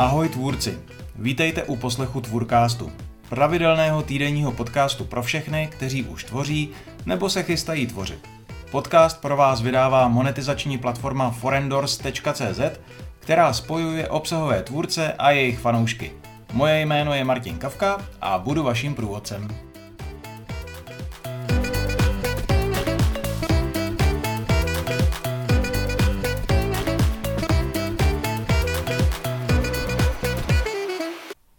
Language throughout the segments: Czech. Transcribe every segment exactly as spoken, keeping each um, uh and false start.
Ahoj tvůrci, vítejte u poslechu Tvůrcastu, pravidelného týdenního podcastu pro všechny, kteří už tvoří nebo se chystají tvořit. Podcast pro vás vydává monetizační platforma forendors tečka cé zet, která spojuje obsahové tvůrce a jejich fanoušky. Moje jméno je Martin Kavka a budu vaším průvodcem.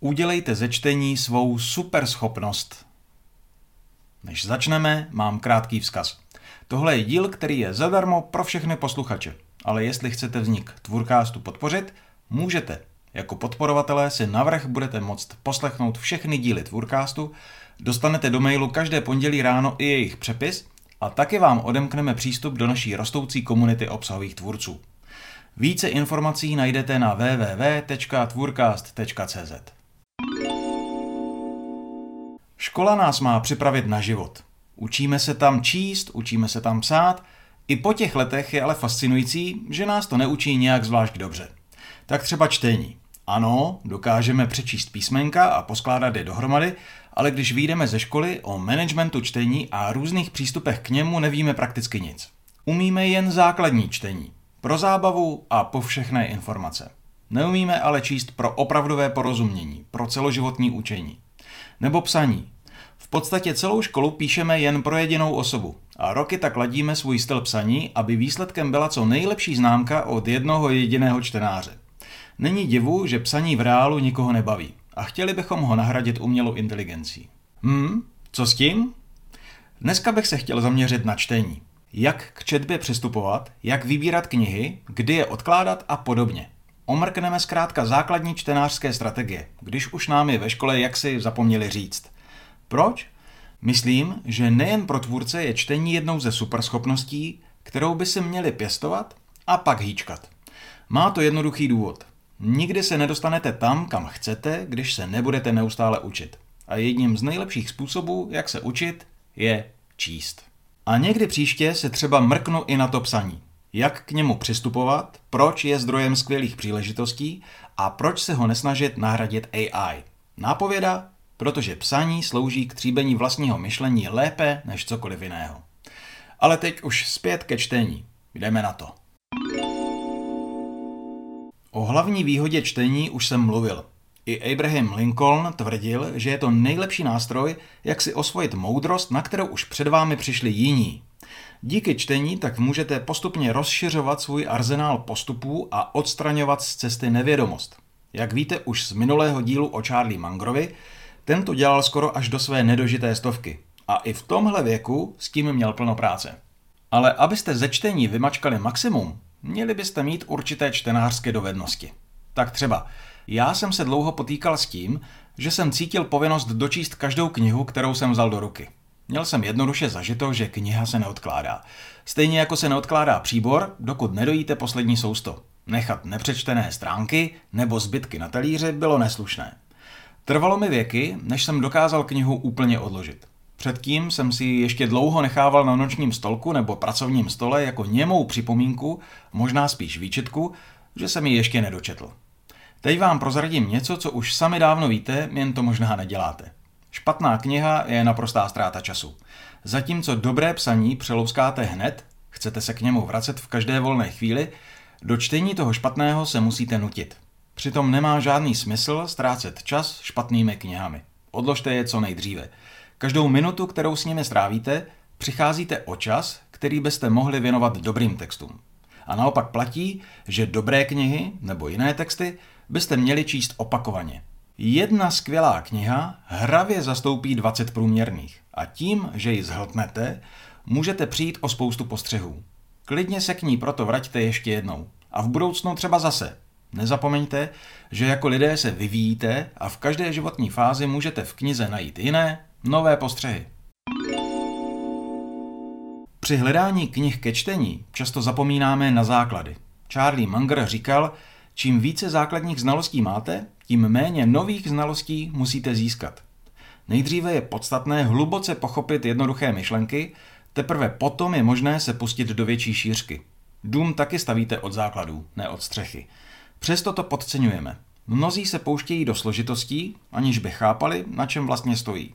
Udělejte ze čtení svou superschopnost. Než začneme, mám krátký vzkaz. Tohle je díl, který je zadarmo pro všechny posluchače, ale jestli chcete vznik Tvůrcastu podpořit, můžete. Jako podporovatelé si navrch budete moct poslechnout všechny díly Tvůrcastu, dostanete do mailu každé pondělí ráno i jejich přepis a taky vám odemkneme přístup do naší rostoucí komunity obsahových tvůrců. Více informací najdete na w w w tečka tvůrcast tečka cé zet. Škola nás má připravit na život. Učíme se tam číst, učíme se tam psát. I po těch letech je ale fascinující, že nás to neučí nějak zvlášť dobře. Tak třeba čtení. Ano, dokážeme přečíst písmenka a poskládat je dohromady, ale když vyjdeme ze školy, o managementu čtení a různých přístupech k němu nevíme prakticky nic. Umíme jen základní čtení. Pro zábavu a povšechné informace. Neumíme ale číst pro opravdové porozumění, pro celoživotní učení. Nebo psaní. V podstatě celou školu píšeme jen pro jedinou osobu a roky tak ladíme svůj styl psaní, aby výsledkem byla co nejlepší známka od jednoho jediného čtenáře. Není divu, že psaní v reálu nikoho nebaví a chtěli bychom ho nahradit umělou inteligencí. Hm, co s tím? Dneska bych se chtěl zaměřit na čtení. Jak k četbě přistupovat, jak vybírat knihy, kdy je odkládat a podobně. Omrkneme zkrátka základní čtenářské strategie, když už nám je ve škole jaksi zapomněli říct. Proč? Myslím, že nejen pro tvůrce je čtení jednou ze superschopností, kterou by si měli pěstovat a pak hýčkat. Má to jednoduchý důvod. Nikdy se nedostanete tam, kam chcete, když se nebudete neustále učit. A jedním z nejlepších způsobů, jak se učit, je číst. A někdy příště se třeba mrknu i na to psaní. Jak k němu přistupovat, proč je zdrojem skvělých příležitostí a proč se ho nesnažit nahradit á í. Nápověda, protože psaní slouží k tříbení vlastního myšlení lépe než cokoliv jiného. Ale teď už zpět ke čtení. Jdeme na to. O hlavní výhodě čtení už jsem mluvil. I Abraham Lincoln tvrdil, že je to nejlepší nástroj, jak si osvojit moudrost, na kterou už před vámi přišli jiní. Díky čtení tak můžete postupně rozšiřovat svůj arzenál postupů a odstraňovat z cesty nevědomost. Jak víte už z minulého dílu o Charlie Mungerovi, ten to dělal skoro až do své nedožité stovky. A i v tomhle věku s tím měl plno práce. Ale abyste ze čtení vymačkali maximum, měli byste mít určité čtenářské dovednosti. Tak třeba... Já jsem se dlouho potýkal s tím, že jsem cítil povinnost dočíst každou knihu, kterou jsem vzal do ruky. Měl jsem jednoduše zažito, že kniha se neodkládá. Stejně jako se neodkládá příbor, dokud nedojíte poslední sousto. Nechat nepřečtené stránky nebo zbytky na talíře bylo neslušné. Trvalo mi věky, než jsem dokázal knihu úplně odložit. Předtím jsem si ji ještě dlouho nechával na nočním stolku nebo pracovním stole jako němou připomínku, možná spíš výčitku, že jsem ji ještě nedočetl. Teď vám prozradím něco, co už sami dávno víte, jen to možná neděláte. Špatná kniha je naprostá ztráta času. Zatímco dobré psaní přelouskáte hned, chcete se k němu vracet v každé volné chvíli, do čtení toho špatného se musíte nutit. Přitom nemá žádný smysl ztrácet čas špatnými knihami. Odložte je co nejdříve. Každou minutu, kterou s nimi strávíte, přicházíte o čas, který byste mohli věnovat dobrým textům. A naopak platí, že dobré knihy nebo jiné texty byste měli číst opakovaně. Jedna skvělá kniha hravě zastoupí dvacet průměrných a tím, že ji zhltnete, můžete přijít o spoustu postřehů. Klidně se k ní proto vraťte ještě jednou a v budoucnu třeba zase. Nezapomeňte, že jako lidé se vyvíjíte a v každé životní fázi můžete v knize najít jiné, nové postřehy. Při hledání knih ke čtení často zapomínáme na základy. Charlie Munger říkal, čím více základních znalostí máte, tím méně nových znalostí musíte získat. Nejdříve je podstatné hluboce pochopit jednoduché myšlenky, teprve potom je možné se pustit do větší šířky. Dům taky stavíte od základů, ne od střechy. Přesto to podceňujeme. Mnozí se pouštějí do složitostí, aniž by chápali, na čem vlastně stojí.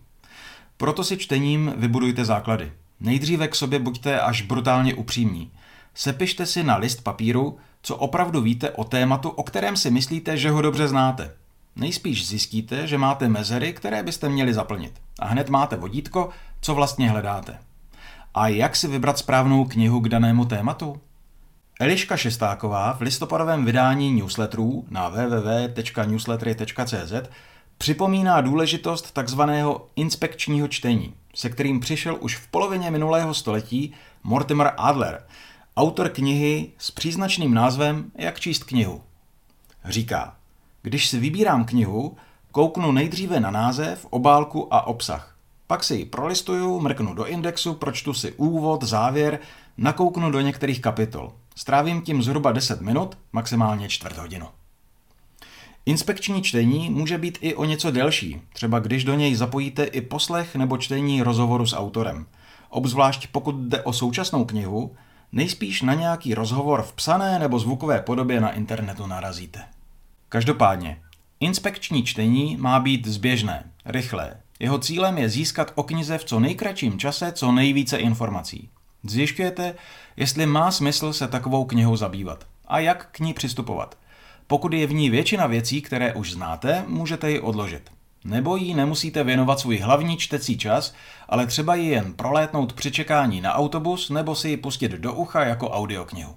Proto si čtením vybudujte základy. Nejdříve k sobě buďte až brutálně upřímní. Sepište si na list papíru, co opravdu víte o tématu, o kterém si myslíte, že ho dobře znáte. Nejspíš zjistíte, že máte mezery, které byste měli zaplnit. A hned máte vodítko, co vlastně hledáte. A jak si vybrat správnou knihu k danému tématu? Eliška Šestáková v listopadovém vydání newsletterů na w w w tečka newslettery tečka c z připomíná důležitost takzvaného inspekčního čtení, se kterým přišel už v polovině minulého století Mortimer Adler, autor knihy s příznačným názvem Jak číst knihu. Říká: když si vybírám knihu, kouknu nejdříve na název, obálku a obsah. Pak si ji prolistuju, mrknu do indexu, pročtu si úvod, závěr, nakouknu do některých kapitol. Strávím tím zhruba deset minut, maximálně čtvrt hodinu. Inspekční čtení může být i o něco delší, třeba když do něj zapojíte i poslech nebo čtení rozhovoru s autorem. Obzvlášť pokud jde o současnou knihu, nejspíš na nějaký rozhovor v psané nebo zvukové podobě na internetu narazíte. Každopádně, inspekční čtení má být zběžné, rychlé. Jeho cílem je získat o knize v co nejkratším čase co nejvíce informací. Zjišťujete, jestli má smysl se takovou knihou zabývat a jak k ní přistupovat. Pokud je v ní většina věcí, které už znáte, můžete ji odložit. Nebo jí nemusíte věnovat svůj hlavní čtecí čas, ale třeba ji jen prolétnout při čekání na autobus nebo si ji pustit do ucha jako audioknihu.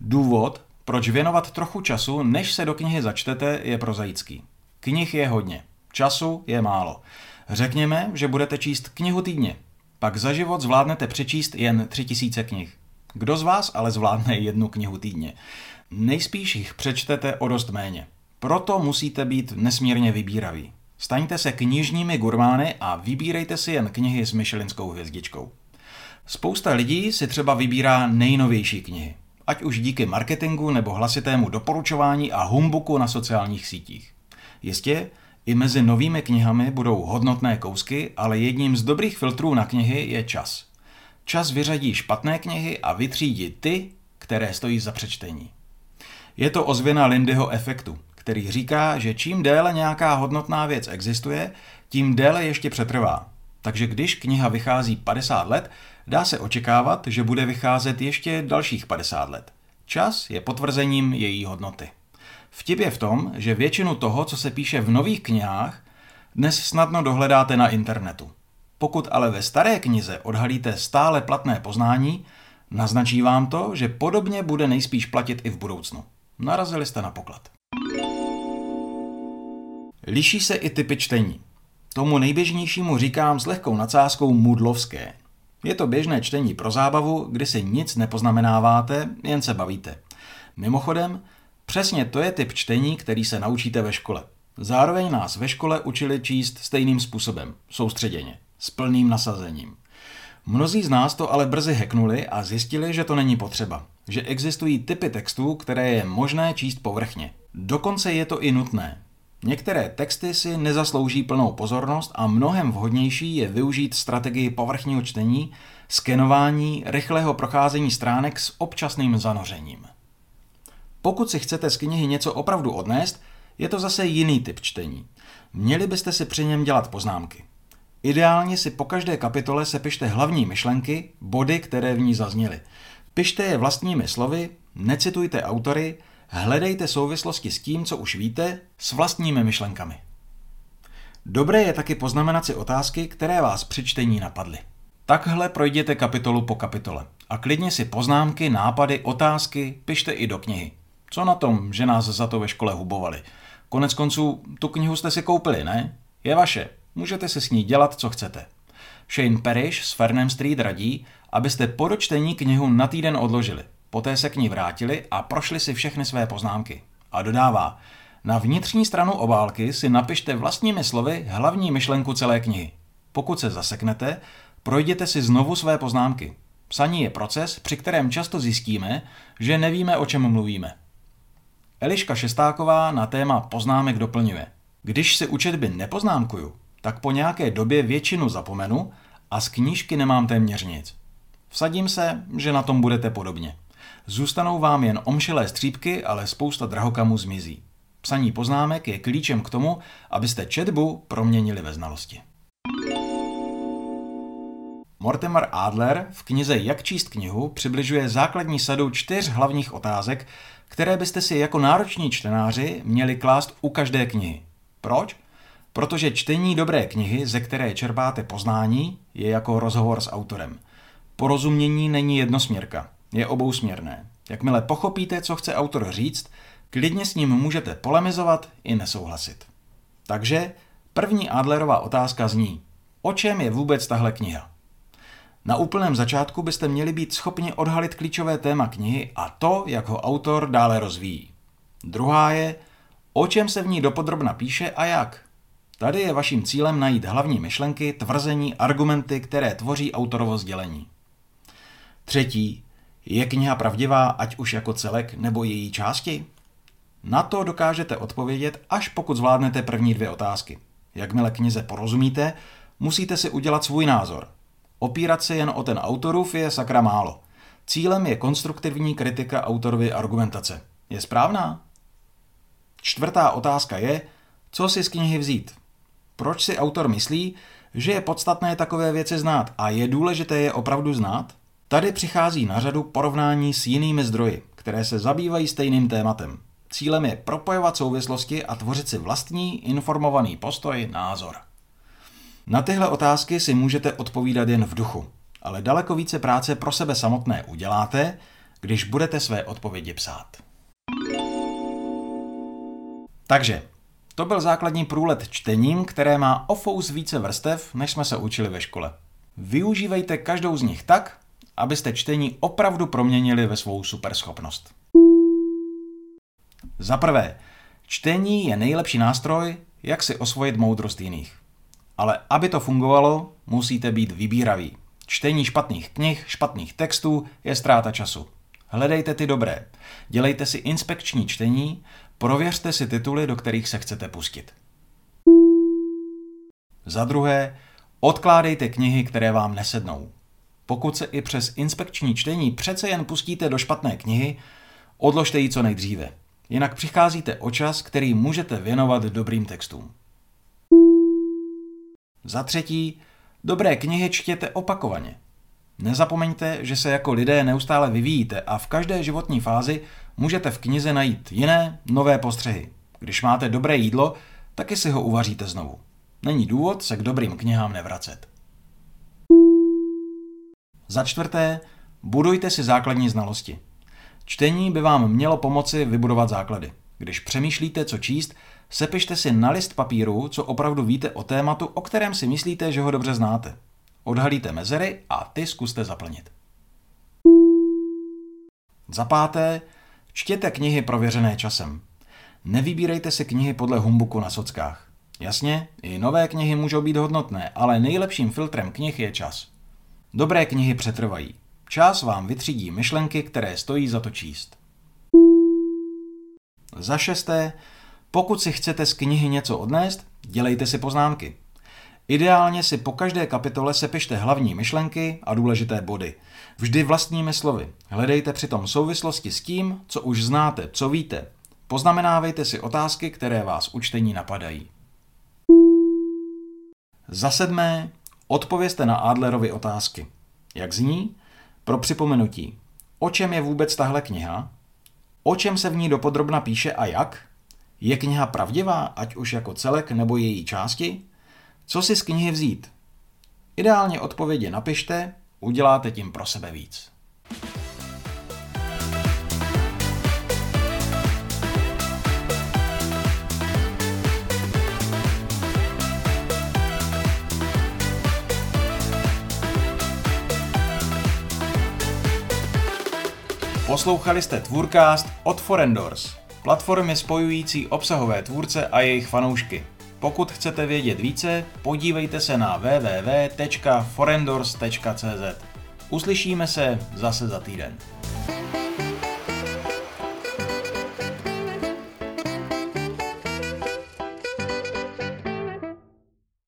Důvod, proč věnovat trochu času, než se do knihy začtete, je prozaický. Knih je hodně, času je málo. Řekněme, že budete číst knihu týdně, pak za život zvládnete přečíst jen tři tisíce knih. Kdo z vás ale zvládne jednu knihu týdně? Nejspíš jich přečtete o dost méně. Proto musíte být nesmírně vybíraví. Staňte se knižními gurmány a vybírejte si jen knihy s michelinskou hvězdičkou. Spousta lidí si třeba vybírá nejnovější knihy, ať už díky marketingu nebo hlasitému doporučování a humbuku na sociálních sítích. Jistě, i mezi novými knihami budou hodnotné kousky, ale jedním z dobrých filtrů na knihy je čas. Čas vyřadí špatné knihy a vytřídí ty, které stojí za přečtení. Je to ozvěna Lindyho efektu, který říká, že čím déle nějaká hodnotná věc existuje, tím déle ještě přetrvá. Takže když kniha vychází padesát let, dá se očekávat, že bude vycházet ještě dalších padesát let. Čas je potvrzením její hodnoty. Vtip je v tom, že většinu toho, co se píše v nových knihách, dnes snadno dohledáte na internetu. Pokud ale ve staré knize odhalíte stále platné poznání, naznačí vám to, že podobně bude nejspíš platit i v budoucnu. Narazili jste na poklad. Liší se i typy čtení. Tomu nejběžnějšímu říkám s lehkou nadsázkou moodlovské. Je to běžné čtení pro zábavu, kdy si nic nepoznamenáváte, jen se bavíte. Mimochodem, přesně to je typ čtení, který se naučíte ve škole. Zároveň nás ve škole učili číst stejným způsobem, soustředěně, s plným nasazením. Mnozí z nás to ale brzy hacknuli a zjistili, že to není potřeba, že existují typy textů, které je možné číst povrchně. Dokonce je to i nutné. Některé texty si nezaslouží plnou pozornost a mnohem vhodnější je využít strategii povrchního čtení, skenování, rychlého procházení stránek s občasným zanořením. Pokud si chcete z knihy něco opravdu odnést, je to zase jiný typ čtení. Měli byste si při něm dělat poznámky. Ideálně si po každé kapitole sepište hlavní myšlenky, body, které v ní zazněly. Pište je vlastními slovy, necitujte autory, hledejte souvislosti s tím, co už víte, s vlastními myšlenkami. Dobré je taky poznamenat si otázky, které vás při čtení napadly. Takhle projděte kapitolu po kapitole a klidně si poznámky, nápady, otázky pište i do knihy. Co na tom, že nás za to ve škole hubovali? Konec konců, tu knihu jste si koupili, ne? Je vaše, můžete si s ní dělat, co chcete. Shane Parrish z Farnham Street radí, abyste po dočtení knihu na týden odložili. Poté se k ní vrátili a prošli si všechny své poznámky. A dodává, na vnitřní stranu obálky si napište vlastními slovy hlavní myšlenku celé knihy. Pokud se zaseknete, projděte si znovu své poznámky. Psaní je proces, při kterém často zjistíme, že nevíme, o čem mluvíme. Eliška Šestáková na téma poznámek doplňuje. Když si učetby nepoznámkuju, tak po nějaké době většinu zapomenu a z knížky nemám téměř nic. Vsadím se, že na tom budete podobně. Zůstanou vám jen omšelé střípky, ale spousta drahokamů zmizí. Psaní poznámek je klíčem k tomu, abyste četbu proměnili ve znalosti. Mortimer Adler v knize Jak číst knihu přibližuje základní sadu čtyř hlavních otázek, které byste si jako nároční čtenáři měli klást u každé knihy. Proč? Protože čtení dobré knihy, ze které čerpáte poznání, je jako rozhovor s autorem. Porozumění není jednosměrka, je obousměrné. Jakmile pochopíte, co chce autor říct, klidně s ním můžete polemizovat i nesouhlasit. Takže první Adlerova otázka zní: o čem je vůbec tahle kniha? Na úplném začátku byste měli být schopni odhalit klíčové téma knihy a to, jak ho autor dále rozvíjí. Druhá je, o čem se v ní dopodrobna píše a jak. Tady je vaším cílem najít hlavní myšlenky, tvrzení, argumenty, které tvoří autorovo sdělení. Třetí, je kniha pravdivá, ať už jako celek nebo její části? Na to dokážete odpovědět, až pokud zvládnete první dvě otázky. Jakmile knize porozumíte, musíte si udělat svůj názor. Opírat se jen o ten autorův je sakra málo. Cílem je konstruktivní kritika autorovy argumentace. Je správná? Čtvrtá otázka je, co si z knihy vzít. Proč si autor myslí, že je podstatné takové věci znát a je důležité je opravdu znát? Tady přichází na řadu porovnání s jinými zdroji, které se zabývají stejným tématem. Cílem je propojovat souvislosti a tvořit si vlastní informovaný postoj, názor. Na tyhle otázky si můžete odpovídat jen v duchu, ale daleko více práce pro sebe samotné uděláte, když budete své odpovědi psát. Takže, to byl základní průlet čtením, které má o fous více vrstev, než jsme se učili ve škole. Využívejte každou z nich tak, abyste čtení opravdu proměnili ve svou superschopnost. Za prvé, čtení je nejlepší nástroj, jak si osvojit moudrost jiných. Ale aby to fungovalo, musíte být vybíraví. Čtení špatných knih, špatných textů je ztráta času. Hledejte ty dobré. Dělejte si inspekční čtení, prověřte si tituly, do kterých se chcete pustit. Za druhé, odkládejte knihy, které vám nesednou. Pokud se i přes inspekční čtení přece jen pustíte do špatné knihy, odložte ji co nejdříve. Jinak přicházíte o čas, který můžete věnovat dobrým textům. Za třetí, dobré knihy čtěte opakovaně. Nezapomeňte, že se jako lidé neustále vyvíjíte a v každé životní fázi můžete v knize najít jiné, nové postřehy. Když máte dobré jídlo, taky si ho uvaříte znovu. Není důvod se k dobrým knihám nevracet. Za čtvrté, budujte si základní znalosti. Čtení by vám mělo pomoci vybudovat základy. Když přemýšlíte, co číst, sepište si na list papíru, co opravdu víte o tématu, o kterém si myslíte, že ho dobře znáte. Odhalíte mezery a ty zkuste zaplnit. Za páté, čtěte knihy prověřené časem. Nevybírejte si knihy podle humbuku na sockách. Jasně, i nové knihy můžou být hodnotné, ale nejlepším filtrem knih je čas. Dobré knihy přetrvají. Čas vám vytřídí myšlenky, které stojí za to číst. Za šesté, pokud si chcete z knihy něco odnést, dělejte si poznámky. Ideálně si po každé kapitole sepište hlavní myšlenky a důležité body. Vždy vlastními slovy. Hledejte přitom souvislosti s tím, co už znáte, co víte. Poznamenávejte si otázky, které vás u čtení napadají. Za sedmé, odpovězte na Adlerovy otázky. Jak zní? Pro připomenutí. O čem je vůbec tahle kniha? O čem se v ní dopodrobna píše a jak? Je kniha pravdivá, ať už jako celek nebo její části? Co si z knihy vzít? Ideálně odpovědi napište, uděláte tím pro sebe víc. Poslouchali jste Tvůrcast od Forendors, platformy spojující obsahové tvůrce a jejich fanoušky. Pokud chcete vědět více, podívejte se na w w w tečka forendors tečka c z. Uslyšíme se zase za týden.